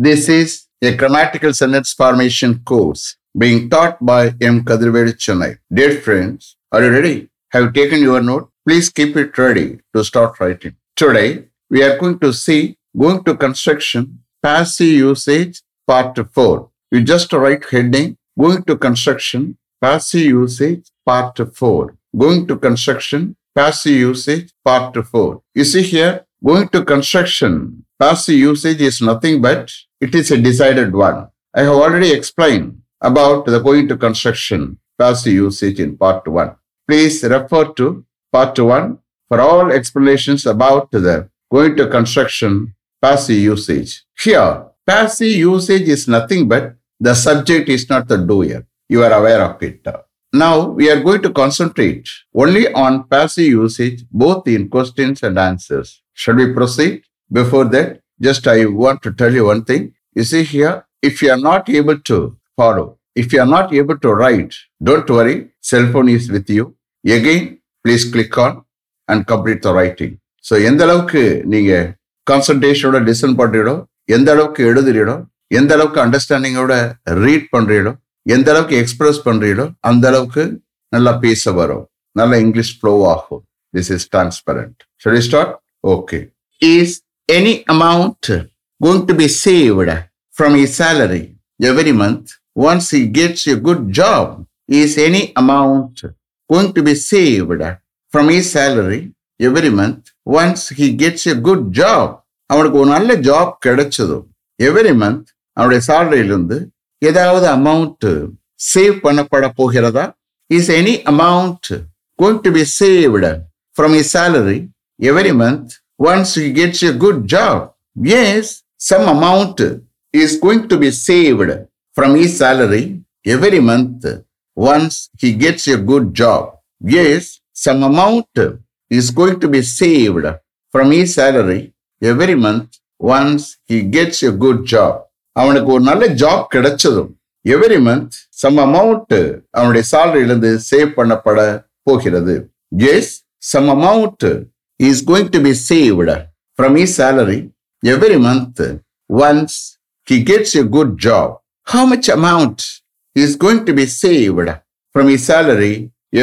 This is a grammatical sentence formation course being taught by M. Kadrivel, Chennai. Dear friends, are you ready? Have you taken your note? Please keep it ready to start writing. Today, we are going to see going to construction, passive usage, part 4. You just write heading, going to construction, passive usage, part 4. Going to construction, passive usage, part 4. You see here, going to construction, passive usage is nothing but it is a decided one. I have already explained about the going to construction, passive usage in part 1. Please refer to part 1 for all explanations about the going to construction, passive usage. Here, passive usage is nothing but the subject is not the doer. You are aware of it. Now, we are going to concentrate only on passive usage, both in questions and answers. Shall we proceed? Before that, just I want to tell you one thing. You see here, if you are not able to follow, if you are not able to write, don't worry, cell phone is with you. Again, please click on and complete the writing. So, concentration oda listen panrido, endalukku edudirido, endalukku understanding oda read panrido, endalukku express panrido, andalukku nalla pesa varum, nalla English flow aagum. This is transparent. Shall we start? Okay. Is any amount going to be saved from his salary every month once he gets a good job? Is any amount going to be saved from his salary every month once he gets a good job? அவனுக்கு ஒரு நல்ல job கிடைச்சதும் every month அவனுடைய சேலரியிலிருந்து ஏதாவது amount save பண்ணப்பட போகிறதா? Is any amount going to be saved from his salary every month once he gets a good job? Yes, some amount is going to be saved from his salary every month once he gets a good job. Yes, some amount is going to be saved from his salary every month once he gets a good job. அவனுக்கு ஒரு நல்ல job கிடைச்சதும் every month some amount அவனுடைய சேலரியிலிருந்து save பண்ணப்பட போகிறது. Yes, some amount is going to be saved from his salary every month once he gets a good job. How much amount is going to be saved from his salary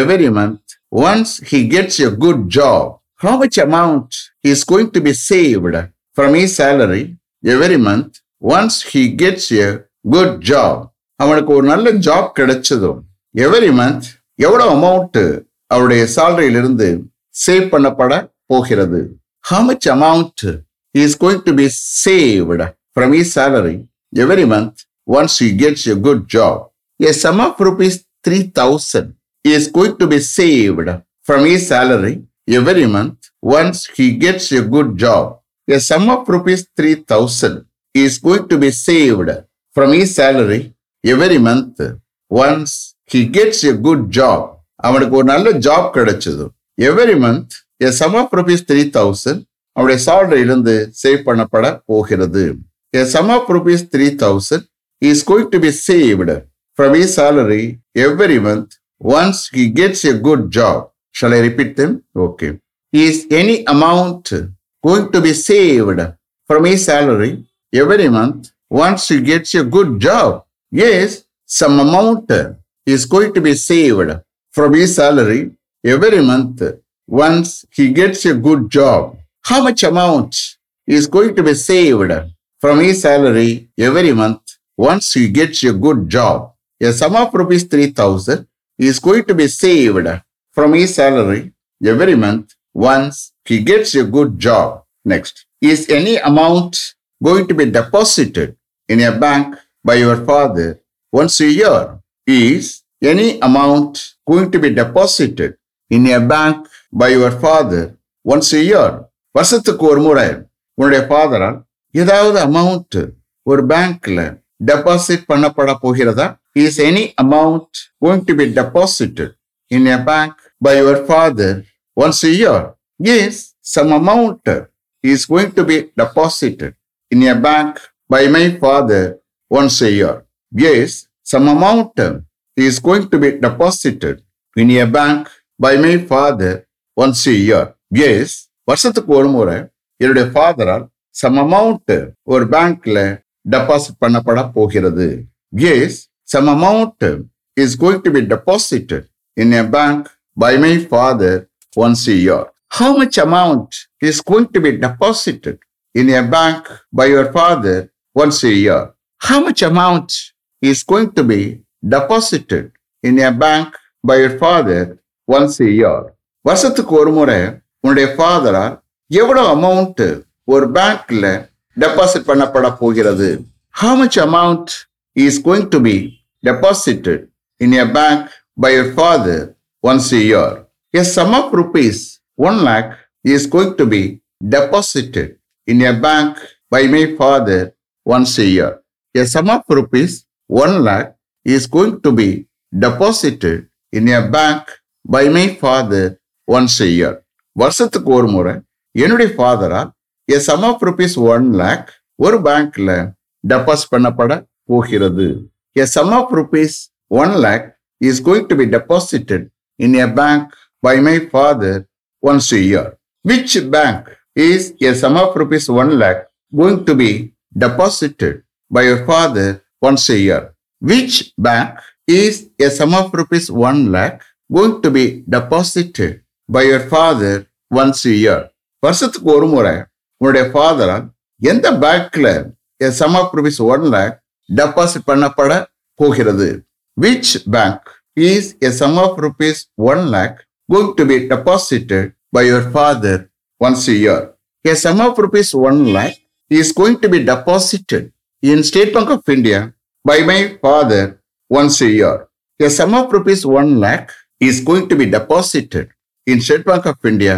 every month once he gets a good job? How much amount is going to be saved from his salary every month once he gets a good job? அவனுக்கு ஒரு நல்ல job கிடைச்சதும் every month எவ்வளவு amount அவருடைய சேலரியிலிருந்து save பண்ணப்பட போகிறது? How much amount is going to be saved from his salary every month once he gets a good job? A sum of rupees 3,000 is going to be saved from his salary every month once he gets a good job. A sum of rupees 3,000 is going to be saved from his salary every month once he gets a good job. அவனுக்கு ஒரு நல்ல job கிடைச்சது. Every month, a sum of rupees 3,000 அவனுடைய சேலரியிலிருந்து save பண்ணப்பட போகிறது. A sum of rupees 3,000 is going to be saved from his salary every month once he gets a good job. Shall I repeat them? Okay. Is any amount going to be saved from his salary every month once he gets a good job? Yes, some amount is going to be saved from his salary every month once he gets a good job. How much amount is going to be saved from his salary every month once he gets a good job? A sum of rupees 3,000 is going to be saved from his salary every month once he gets a good job. Next, is any amount going to be deposited in a bank by your father once a year? Is any amount going to be deposited in a bank by your father once a year? வருஷத்துக்கு ஒரு முறை உன்னுடைய ஃபாதரால் ஏதாவது amount ஒரு பேங்க்ல deposit பண்ணப்பட போகிறதா? Is any amount going to be deposited in a bank by your father once a year? Yes, some amount is going to be deposited in a bank by my father once a year. Yes, some amount is going to be deposited in a bank by my father once a year. Yes, வருஷத்துக்கு ஒரு முறை என்னுடைய ஃபாதரால் some amount ஒரு பேங்க்ல deposit பண்ணப்பட போகிறது. Yes, some amount is going to be deposited in a bank by my father once a year. How much amount is going to be deposited in a bank by your father once a year? How much amount is going to be deposited in a bank by your father once a year? வருஷத்துக்கு ஒரு முறை உன்னுடைய ஃபாதரால் எவ்வளவு amount ஒரு பேங்க்ல deposit பண்ணப்பட போகிறது? How much amount is going to be deposited in a bank by your father once a year? A sum of rupees 1 lakh is going to be deposited in a bank by my father once a year. A sum of rupees 1 lakh is going to be deposited in a bank by my father once a year. வருஷத்துக்கு ஒரு முறை என்னுடைய ஃபாதரால் a sum of rupees 1 lakh ஒரு பேங்க்ல deposit பண்ணப்பட போகிறது. A sum of rupees 1 lakh is going to be deposited in a bank by my father once a year. Which bank is a sum of rupees 1 lakh going to be deposited by your father once a year? Which bank is a sum of rupees 1 lakh going to be deposited by your father once a year? வருஷத்துக்கு ஒரு முறை உன்னுடைய ஃபாதரால் எந்த பேங்க்ல a sum of rupees 1 lakh deposit பண்ணப்பட போகிறது? Which bank is a sum of rupees 1 lakh going to be deposited by your father once a year? A sum of rupees 1 lakh is going to be deposited in State Bank of India by my father once a year. A sum of rupees 1 lakh is going to be deposited in State Bank of India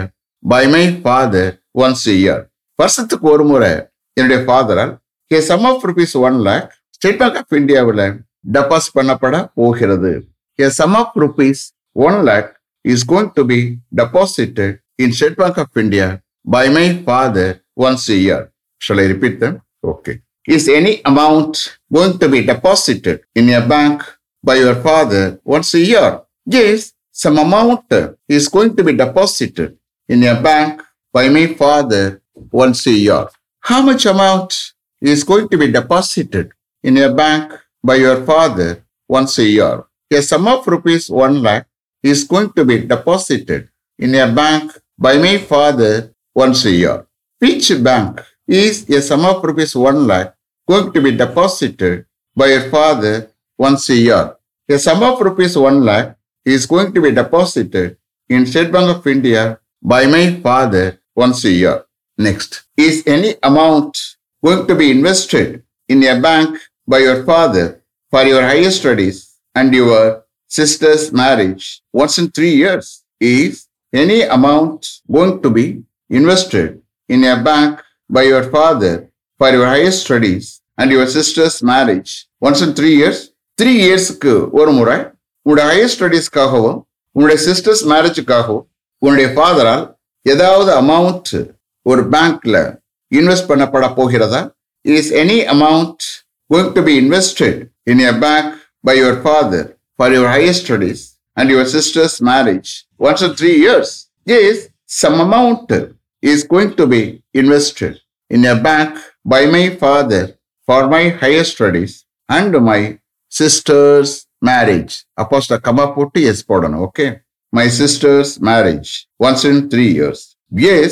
by my father once a year. வருஷத்துக்கு ஒரு முறை என்னுடைய ஃபாதரால் a sum of rupees 1 lakh State Bank of Indiaவில் deposit பண்ணப்பட போகிறது. A sum of rupees 1 lakh is going to be deposited in State Bank of India by my father once a year. Shall I repeat them? Okay. Is any amount going to be deposited in a bank by your father once a year? Yes, some amount is going to be deposited in a bank by my father once a year. How much amount is going to be deposited in a bank by your father once a year? A sum of rupees 1 lakh is going to be deposited in a bank by my father once a year. Which bank is a sum of rupees 1 lakh going to be deposited by your father once a year? A sum of rupees 1 lakh is going to be deposited in State Bank of India by my father once a year. Next, is any amount going to be invested in a bank by your father for your higher studies and your sister's marriage once in 3 years? Is any amount going to be invested in a bank by your father for your higher studies and your sister's marriage once in 3 years? 3 years-க்கு ஒரு முறை உங்களுடைய higher ஸ்டடீஸ்க்காகவும் உங்களுடைய sisters மேரேஜுக்காகவும் உன்னுடைய ஃபாதரால் ஏதாவது amount ஒரு பேங்க்ல invest பண்ணப்பட போகிறதா? Is any amount going to be invested in a bank by your father for your higher studies and your sister's marriage once or 3 years? Yes, some amount is going to be invested in a bank by my father for my higher studies and my sister's marriage. அப்போஸ்ட் comma போட்டு S போடணும். Okay. My sister's marriage once in 3 years. Yes,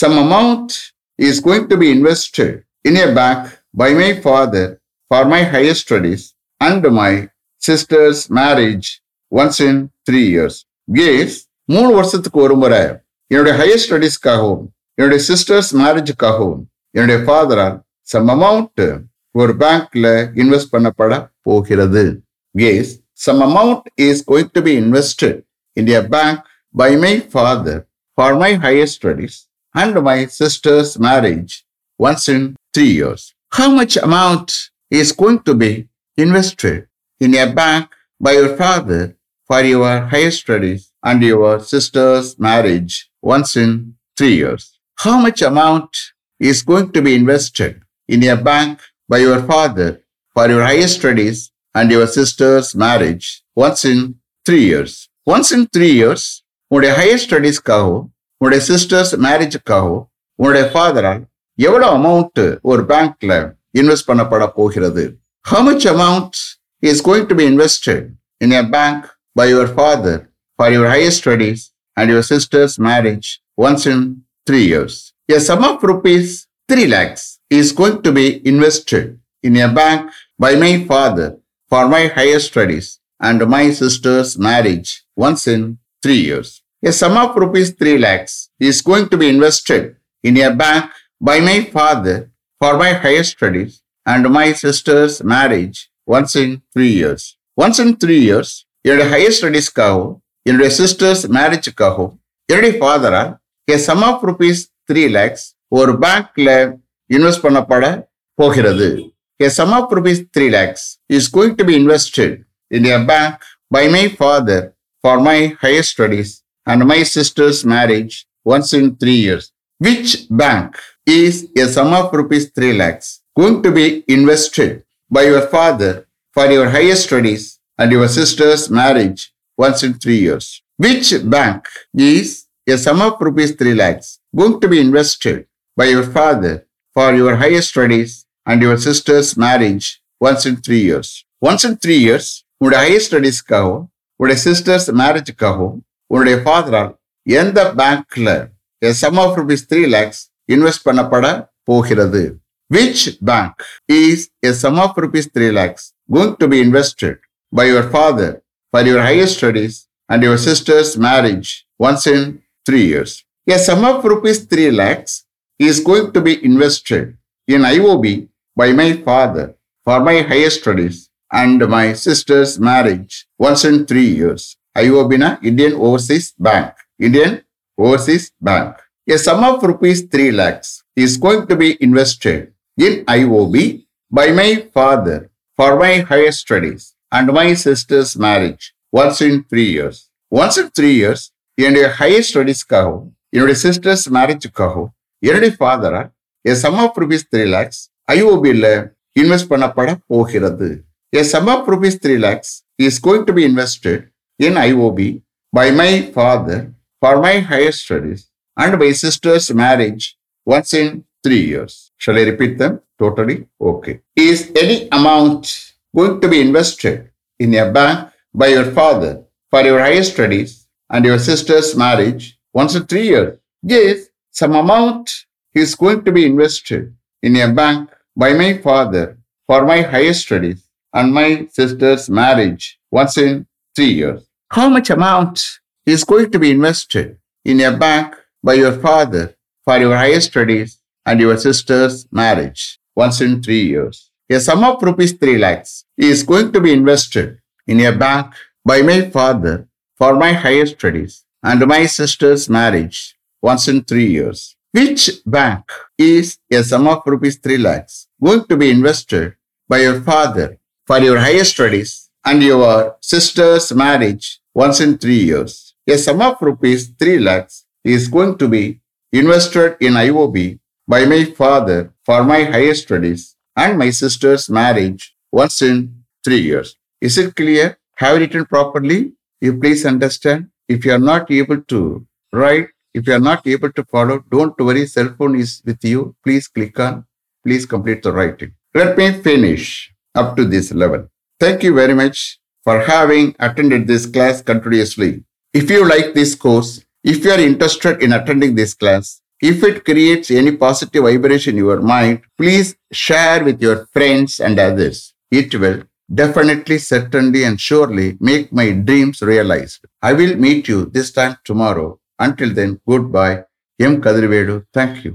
some amount is going to be invested in a bank by my father for my higher studies and my sister's marriage once in 3 years. Yes, 3 வருஷத்துக்கு ஒரு முறை என்னுடைய higher ஸ்டடீஸ்க்காகவும் என்னுடைய sisters மேரேஜுக்காகவும் என்னுடைய ஃபாதரால் some amount ஒரு பேங்க்ல invest பண்ணப்பட போகிறது. Yes, some amount is going to be invested in a bank by my father for my higher studies and my sister's marriage once in 3 years. How much amount is going to be invested in a bank by your father for your higher studies and your sister's marriage once in 3 years? How much amount is going to be invested in a bank by your father for your higher studies and your sister's marriage once in 3 years? Once in 3 years, உன்னுடைய higher ஸ்டடீஸ்க்காகவும் உன்னுடைய sisters மேரேஜுக்காகவும் உன்னுடைய ஃபாதரால் எவ்வளவு amount ஒரு பேங்க்ல invest பண்ணப்பட போகிறது. How much amount is going to be invested in a bank by your father for your higher studies and your sister's marriage once in 3 years? A sum of rupees 3 lakhs is going to be invested in a bank by my father for my higher studies and my sister's marriage once in 3 years. A sum of rupees 3 lakhs is going to be invested in a bank by my father for my higher studies and my sister's marriage once in 3 years. Once in 3 years, your higher studies, your sister's marriage, your father, a sum of rupees 3 lakhs, or bank invest pannapada pogirathu. A sum of rupees 3 lakhs is going to be invested in a bank by my father for my higher studies and my sister's marriage once in 3 years. Which bank is a sum of rupees 3 lakhs going to be invested by your father for your higher studies and your sister's marriage once in 3 years? Which bank is a sum of rupees 3 lakhs going to be invested by your father for your higher studies and your sister's marriage once in 3 years? Once in 3 years, உங்களுடைய higher ஸ்டடீஸ்க்காகவோ உங்களுடைய sister's மேரேஜுக்காகவோ உங்களுடைய ஃபாதரால் எந்த பேங்க்ல a sum of rupees 3 lakhs invest பண்ணப்பட போகிறது? Which bank is a sum of rupees 3 lakhs going to be invested by your father for your higher studies and your sister's marriage once in 3 years? A sum of rupees 3 lakhs is going to be invested in IOB by my father for my higher studies and my sister's marriage once in 3 years. IOB na Indian Overseas Bank. A sum of rupees 3 lakhs is going to be invested in IOB by my father for my higher studies and my sister's marriage once in 3 years. Once in 3 years, your higher studies, your sister's marriage, your father, a sum of rupees 3 lakhs, IOB la invest pannapada pogirathu. A sum of rupees 3 lakhs is going to be invested in IOB by my father for my higher studies and my sister's marriage once in 3 years. Shall I repeat them? Totally okay. Is any amount going to be invested in a bank by your father for your higher studies and your sister's marriage once in 3 years? Yes, some amount is going to be invested in a bank by my father for my higher studies and my sister's marriage once in 3 years. How much amount is going to be invested in a bank by your father for your higher studies and your sister's marriage once in 3 years? A sum of rupees 3 lakhs is going to be invested in a bank by my father for my higher studies and my sister's marriage once in 3 years. Which bank is a sum of rupees 3 lakhs going to be invested by your father for your higher studies and your sister's marriage once in 3 years? A sum of rupees 3 lakhs is going to be invested in IOB by my father for my higher studies and my sister's marriage once in 3 years. Is it clear? Have written properly? You please understand. If you are not able to write, if you are not able to follow, don't worry. Cell phone is with you. Please click on. Please complete the writing. Let me finish up to this level. Thank you very much for having attended this class continuously. If you like this course, if you are interested in attending this class, if it creates any positive vibration in your mind, please share with your friends and others. It will definitely, certainly and surely make my dreams realized. I will meet you this time tomorrow. Until then, goodbye. M. Kadrivel, thank you.